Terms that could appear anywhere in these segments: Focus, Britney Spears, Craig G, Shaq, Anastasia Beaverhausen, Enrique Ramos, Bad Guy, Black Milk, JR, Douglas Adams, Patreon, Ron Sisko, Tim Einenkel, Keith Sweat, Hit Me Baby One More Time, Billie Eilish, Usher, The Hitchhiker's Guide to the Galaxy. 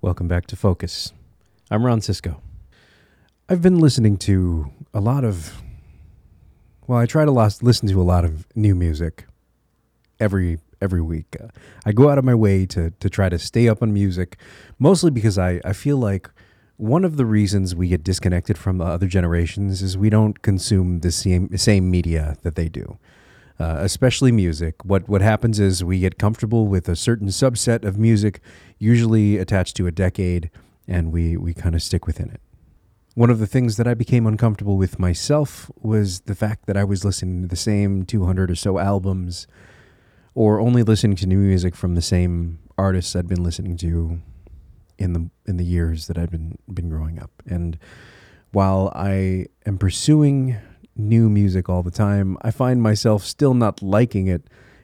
Welcome back to Focus. I'm Ron Sisko. I've been listening to a lot of... Well, I try to listen to a lot of new music every week. I go out of my way to try to stay up on music, mostly because I feel like one of the reasons we get disconnected from other generations is we don't consume the same media that they do, especially music. What happens is we get comfortable with a certain subset of music, usually attached to a decade, and we kind of stick within it. One of the things that I became uncomfortable with myself was the fact that I was listening to the same 200 or so albums, or only listening to new music from the same artists I'd been listening to in the years that I've been growing up. And while I am pursuing new music all the time, I find myself still not liking it,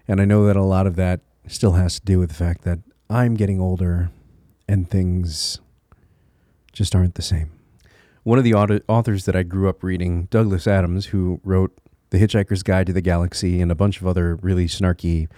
and I know that a lot of that still has to do with the fact that I'm getting older and things just aren't the same. One of the authors that I grew up reading, Douglas Adams, who wrote The Hitchhiker's Guide to the Galaxy and a bunch of other really snarky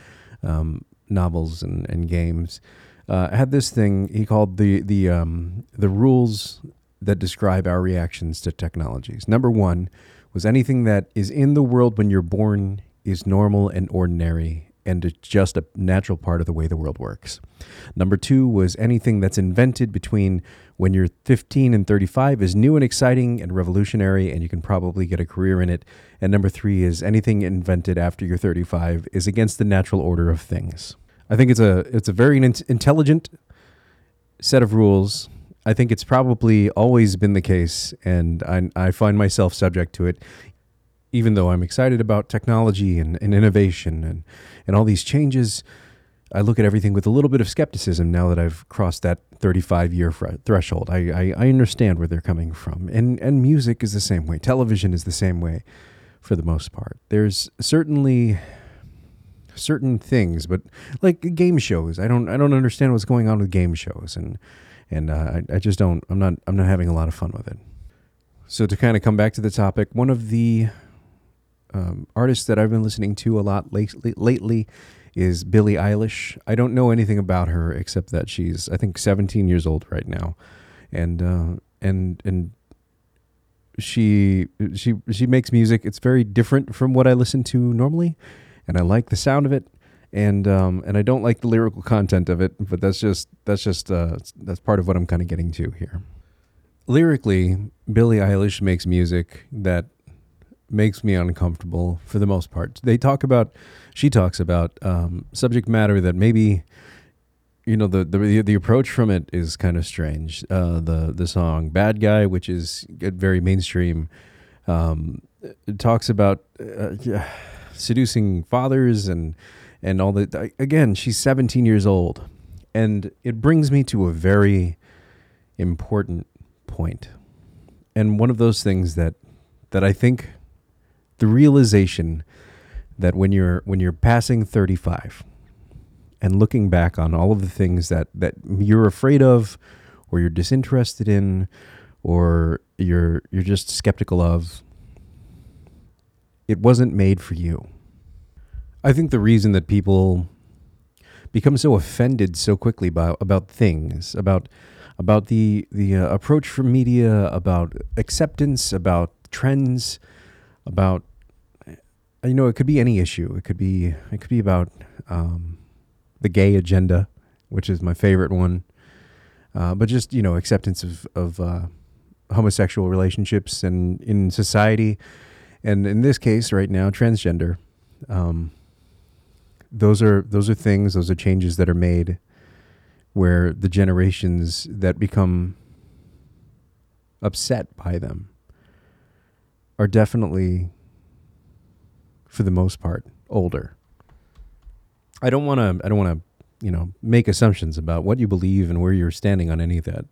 novels and games, had this thing he called the rules that describe our reactions to technologies. Number one was anything that is in the world when you're born is normal and ordinary, and it's just a natural part of the way the world works. Number two was anything that's invented between when you're 15 and 35 is new and exciting and revolutionary, and you can probably get a career in it. And number three is anything invented after you're 35 is against the natural order of things. I think it's a very intelligent set of rules. I think it's probably always been the case, and I find myself subject to it, even though I'm excited about technology and innovation and all these changes. I look at everything with a little bit of skepticism now that I've crossed that 35-year threshold. I understand where they're coming from, and music is the same way. Television is the same way for the most part. There's certainly certain things, but like game shows, I don't understand what's going on with game shows, and I just don't. I'm not having a lot of fun with it. So to kind of come back to the topic, one of the artists that I've been listening to a lot lately is Billie Eilish. I don't know anything about her except that she's, I think, 17 years old right now, and she makes music. It's very different from what I listen to normally, and I like the sound of it. And I don't like the lyrical content of it, but that's part of what I'm kind of getting to here. Lyrically, Billie Eilish makes music that makes me uncomfortable for the most part. She talks about subject matter that maybe, you know, the approach from it is kind of strange. The song "Bad Guy," which is very mainstream, it talks about seducing fathers and all that. Again, she's 17 years old, and it brings me to a very important point. And one of those things that I think the realization that when you're passing 35 and looking back on all of the things that you're afraid of, or you're disinterested in, or you're just skeptical of, it wasn't made for you. I think the reason that people become so offended so quickly about things, about the approach from media, about acceptance, about trends, about, you know, it could be any issue. It could be about the gay agenda, which is my favorite one, but just, you know, acceptance of homosexual relationships and in society, and in this case right now, transgender. Those are things, those are changes that are made where the generations that become upset by them are definitely, for the most part, older. I don't want to, you know, make assumptions about what you believe and where you're standing on any of that.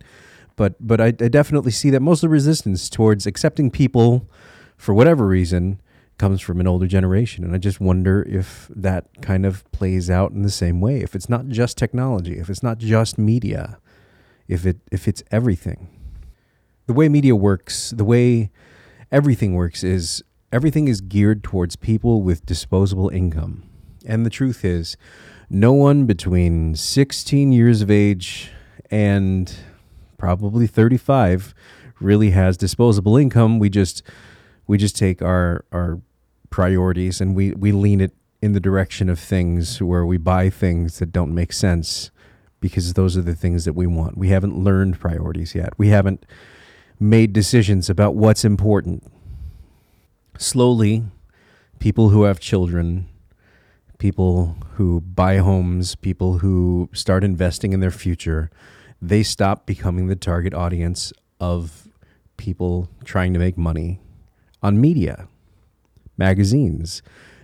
But I definitely see that most of the resistance towards accepting people for whatever reason comes from an older generation. And I just wonder if that kind of plays out in the same way. If it's not just technology, if it's not just media, if it's everything. The way media works, the way everything works, is everything is geared towards people with disposable income. And the truth is, no one between 16 years of age and probably 35 really has disposable income, we just take our priorities and we lean it in the direction of things where we buy things that don't make sense because those are the things that we want. We haven't learned priorities yet. We haven't made decisions about what's important. Slowly, people who have children, people who buy homes, people who start investing in their future, they stop becoming the target audience of people trying to make money on media, magazines.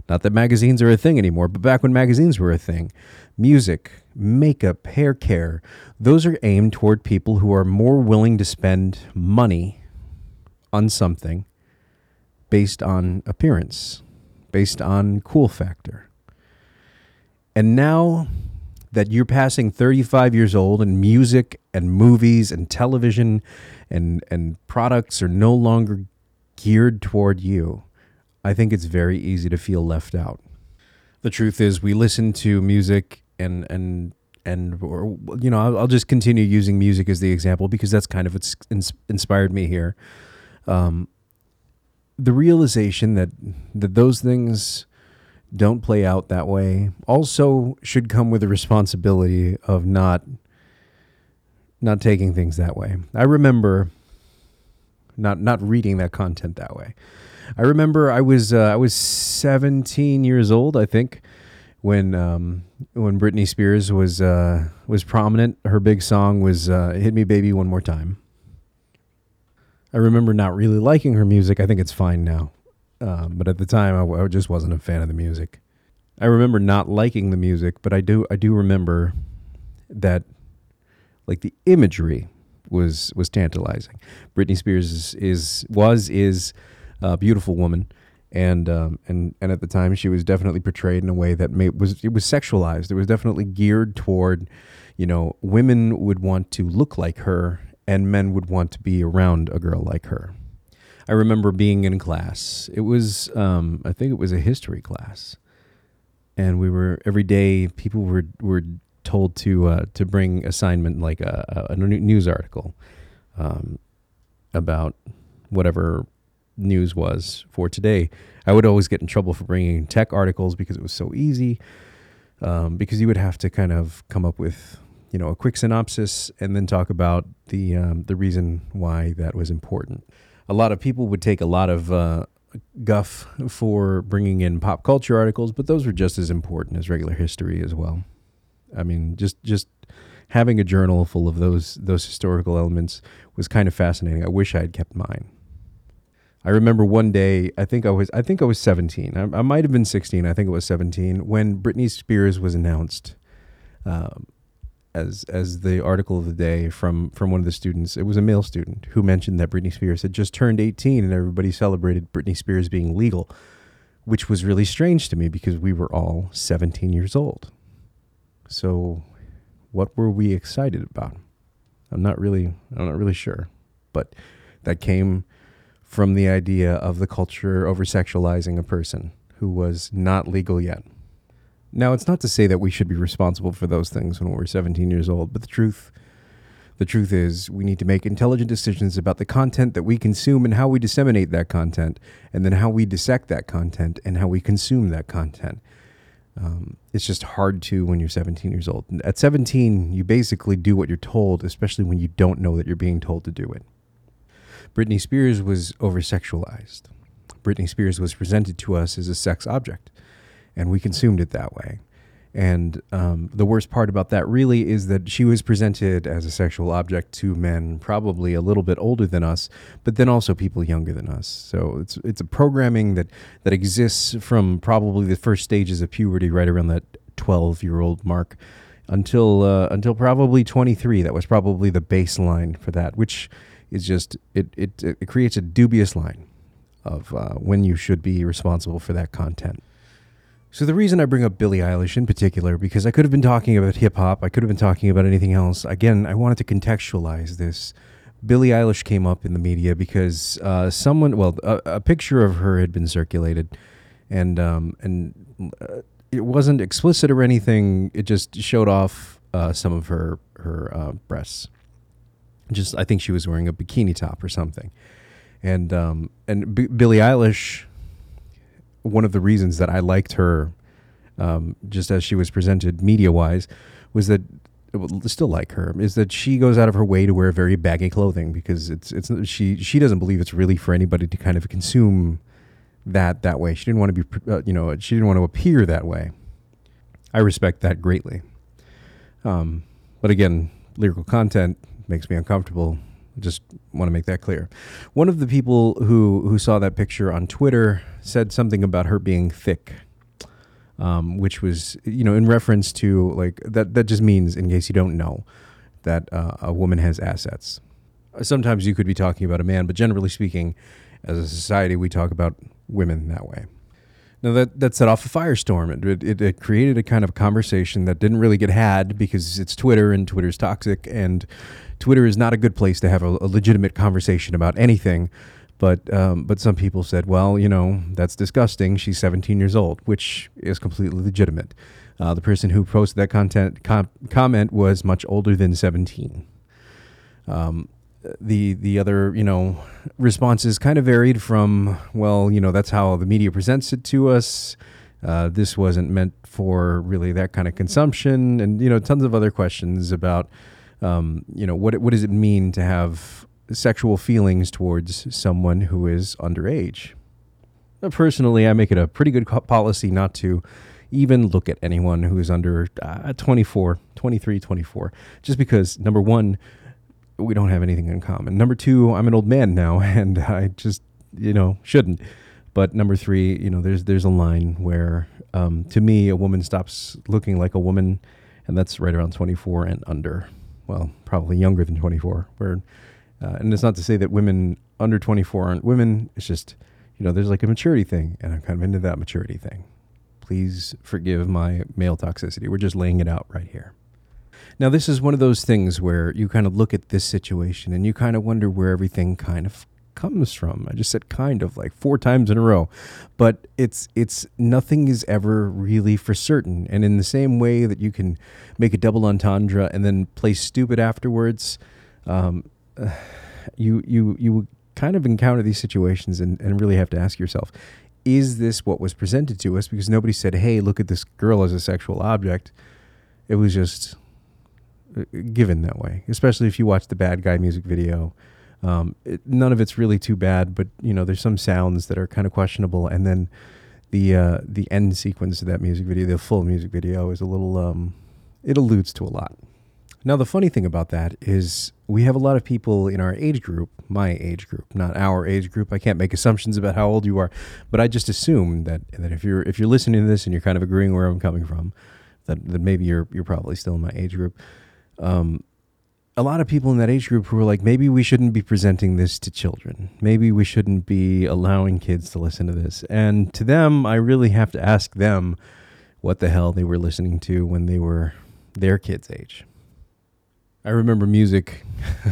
Not that magazines are a thing anymore, but back when magazines were a thing, music, makeup, hair care, those are aimed toward people who are more willing to spend money on something based on appearance, based on cool factor. And now that you're passing 35 years old and music and movies and television and products are no longer geared toward you, I think it's very easy to feel left out. The truth is we listen to music and you know, I'll just continue using music as the example because that's kind of what's inspired me here. The realization that those things don't play out that way also should come with the responsibility of not taking things that way. I remember not reading that content that way. I remember I was 17 years old, I think, when Britney Spears was prominent. Her big song was "Hit Me Baby One More Time." I remember not really liking her music. I think it's fine now, but at the time I just wasn't a fan of the music. I remember not liking the music, but I do remember that, like, the imagery was tantalizing. Britney Spears is a beautiful woman, and at the time she was definitely portrayed in a way that was sexualized. It was definitely geared toward, you know, women would want to look like her and men would want to be around a girl like her. I remember being in class. It was I think it was a history class, and every day people were told to bring assignment like a news article about whatever news was for today. I would always get in trouble for bringing tech articles because it was so easy, because you would have to kind of come up with, you know, a quick synopsis and then talk about the reason why that was important. A lot of people would take a lot of guff for bringing in pop culture articles, but those were just as important as regular history as well. I mean, just having a journal full of those historical elements was kind of fascinating. I wish I had kept mine. I remember one day, I think I was 17. I might have been 16. I think it was 17 when Britney Spears was announced as the article of the day from one of the students. It was a male student who mentioned that Britney Spears had just turned 18, and everybody celebrated Britney Spears being legal, which was really strange to me because we were all 17 years old. So, what were we excited about? I'm not really sure, but that came from the idea of the culture over-sexualizing a person who was not legal yet. Now, it's not to say that we should be responsible for those things when we're 17 years old, but the truth is we need to make intelligent decisions about the content that we consume and how we disseminate that content, and then how we dissect that content and how we consume that content. It's just hard to when you're 17 years old. At 17, you basically do what you're told, especially when you don't know that you're being told to do it. Britney Spears was over-sexualized. Britney Spears was presented to us as a sex object, and we consumed it that way. And the worst part about that really is that she was presented as a sexual object to men probably a little bit older than us, but then also people younger than us. So it's a programming that exists from probably the first stages of puberty, right around that 12-year-old mark, until probably 23. That was probably the baseline for that, which is just it creates a dubious line of when you should be responsible for that content. So the reason I bring up Billie Eilish in particular, because I could have been talking about hip-hop, I could have been talking about anything else. Again, I wanted to contextualize this. Billie Eilish came up in the media because a picture of her had been circulated, and it wasn't explicit or anything. It just showed off some of her breasts. Just, I think she was wearing a bikini top or something. And Billie Eilish, one of the reasons that I liked her, just as she was presented media-wise, was that, still like her, is that she goes out of her way to wear very baggy clothing because she doesn't believe it's really for anybody to kind of consume that way. She didn't want to be, she didn't want to appear that way. I respect that greatly. But again, lyrical content makes me uncomfortable. Just want to make that clear. One of the people who saw that picture on Twitter said something about her being thick, which was, in reference to, like, that just means, in case you don't know, that a woman has assets. Sometimes you could be talking about a man, but generally speaking, as a society, we talk about women that way. Now, that set off a firestorm. It created a kind of conversation that didn't really get had because it's Twitter, and Twitter's toxic, and Twitter is not a good place to have a legitimate conversation about anything. But some people said, well, that's disgusting. She's 17 years old, which is completely legitimate. The person who posted that comment was much older than 17. The other, responses kind of varied from, well, that's how the media presents it to us. This wasn't meant for really that kind of consumption, and, tons of other questions about, what does it mean to have sexual feelings towards someone who is underage? Personally, I make it a pretty good policy not to even look at anyone who is under 24, just because, number one, we don't have anything in common. Number two, I'm an old man now, and I just, shouldn't. But number three, there's a line where, to me, a woman stops looking like a woman, and that's right around 24 and under. Well, probably younger than 24. And it's not to say that women under 24 aren't women. It's just, there's like a maturity thing, and I'm kind of into that maturity thing. Please forgive my male toxicity. We're just laying it out right here. Now, this is one of those things where you kind of look at this situation and you kind of wonder where everything kind of comes from. I just said kind of like 4 times in a row, but it's nothing is ever really for certain. And in the same way that you can make a double entendre and then play stupid afterwards, you kind of encounter these situations and really have to ask yourself, is this what was presented to us? Because nobody said, hey, look at this girl as a sexual object. It was just given that way, especially if you watch the Bad Guy music video. None of it's really too bad, but there's some sounds that are kind of questionable. And then the end sequence of that music video, the full music video, is a little, it alludes to a lot. Now, the funny thing about that is we have a lot of people in our age group, my age group, not our age group. I can't make assumptions about how old you are, but I just assume that if you're listening to this and you're kind of agreeing where I'm coming from, that maybe you're probably still in my age group. A lot of people in that age group who were like, maybe we shouldn't be presenting this to children. Maybe we shouldn't be allowing kids to listen to this. And to them, I really have to ask them what the hell they were listening to when they were their kids' age. I remember music.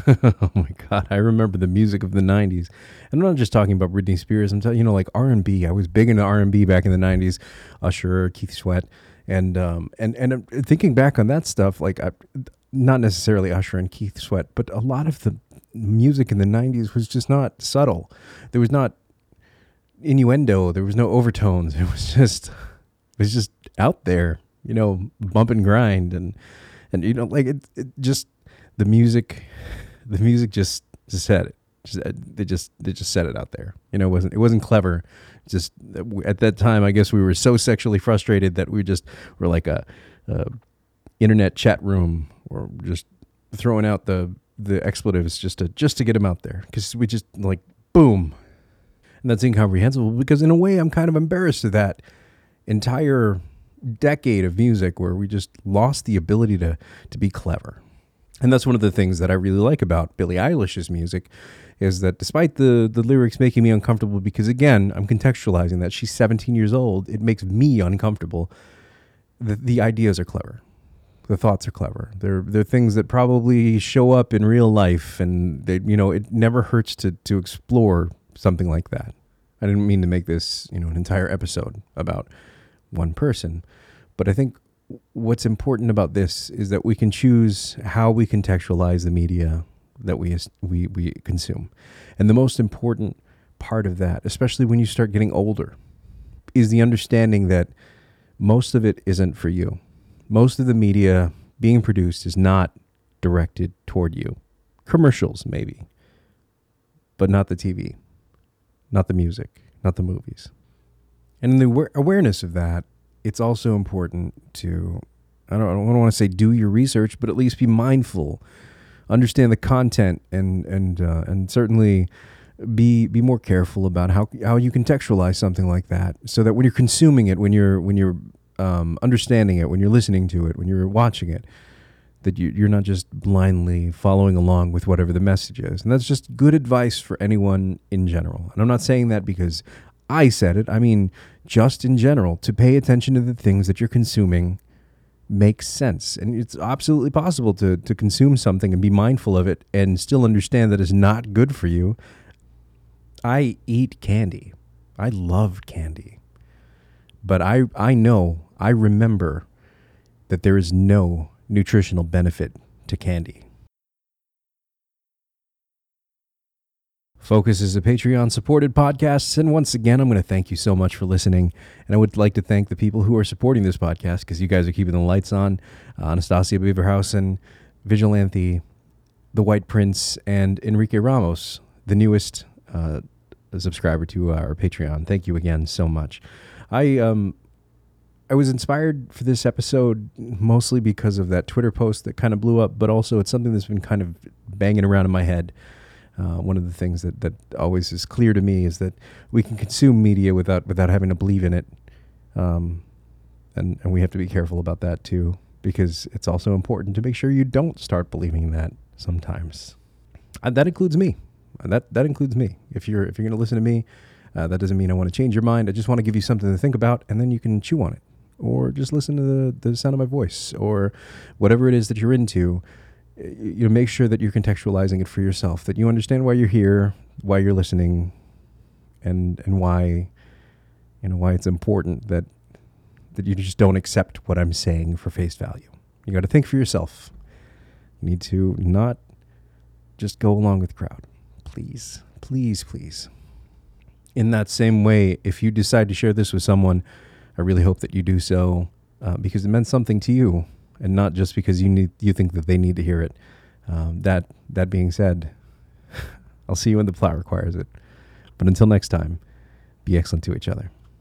Oh my God. I remember the music of the 90s. And I'm not just talking about Britney Spears. I'm talking, like R&B. I was big into R&B back in the 90s. Usher, Keith Sweat. And thinking back on that stuff, like not necessarily Usher and Keith Sweat, but a lot of the music in the 90s was just not subtle. There was not innuendo. There was no overtones. It was just out there, bump and grind. And like it just, the music just said it. They just said it out there. It wasn't clever. Just at that time, I guess we were so sexually frustrated that we just were like a internet chat room, or just throwing out the expletives just to get them out there, because we just like boom, and that's incomprehensible. Because in a way, I'm kind of embarrassed of that entire decade of music where we just lost the ability to be clever. And that's one of the things that I really like about Billie Eilish's music, is that despite the lyrics making me uncomfortable, because again, I'm contextualizing that she's 17 years old, it makes me uncomfortable. The ideas are clever. The thoughts are clever. They're things that probably show up in real life, and they, it never hurts to explore something like that. I didn't mean to make this, an entire episode about one person, but I think what's important about this is that we can choose how we contextualize the media that we consume. And the most important part of that, especially when you start getting older, is the understanding that most of it isn't for you. Most of the media being produced is not directed toward you. Commercials, maybe, but not the TV, not the music, not the movies. And in the awareness of that, it's also important to, I don't want to say do your research, but at least be mindful, understand the content, and certainly be more careful about how you contextualize something like that, so that when you're consuming it, when you're understanding it, when you're listening to it, when you're watching it, that you're not just blindly following along with whatever the message is. And that's just good advice for anyone in general. And I'm not saying that because I said it. I mean, just in general, to pay attention to the things that you're consuming makes sense. And it's absolutely possible to consume something and be mindful of it and still understand that it's not good for you. I eat candy. I love candy. But I know, I remember that there is no nutritional benefit to candy. Focus is a Patreon-supported podcast, and once again, I'm going to thank you so much for listening, and I would like to thank the people who are supporting this podcast, because you guys are keeping the lights on. Anastasia Beaverhausen, Vigilante, The White Prince, and Enrique Ramos, the newest subscriber to our Patreon. Thank you again so much. I was inspired for this episode mostly because of that Twitter post that kind of blew up, but also it's something that's been kind of banging around in my head. One of the things that always is clear to me is that we can consume media without having to believe in it. And we have to be careful about that too, because it's also important to make sure you don't start believing in that sometimes. That includes me. That includes me. If you're going to listen to me, that doesn't mean I want to change your mind. I just want to give you something to think about, and then you can chew on it, or just listen to the sound of my voice, or whatever it is that you're into. You know, make sure that you're contextualizing it for yourself, that you understand why you're here, why you're listening, and why, you know, why it's important that you just don't accept what I'm saying for face value. You got to think for yourself. You need to not just go along with the crowd. Please, please, please. In that same way, if you decide to share this with someone, I really hope that you do so because it meant something to you, and not just because you think that they need to hear it. That being said, I'll see you when the plot requires it. But until next time, be excellent to each other.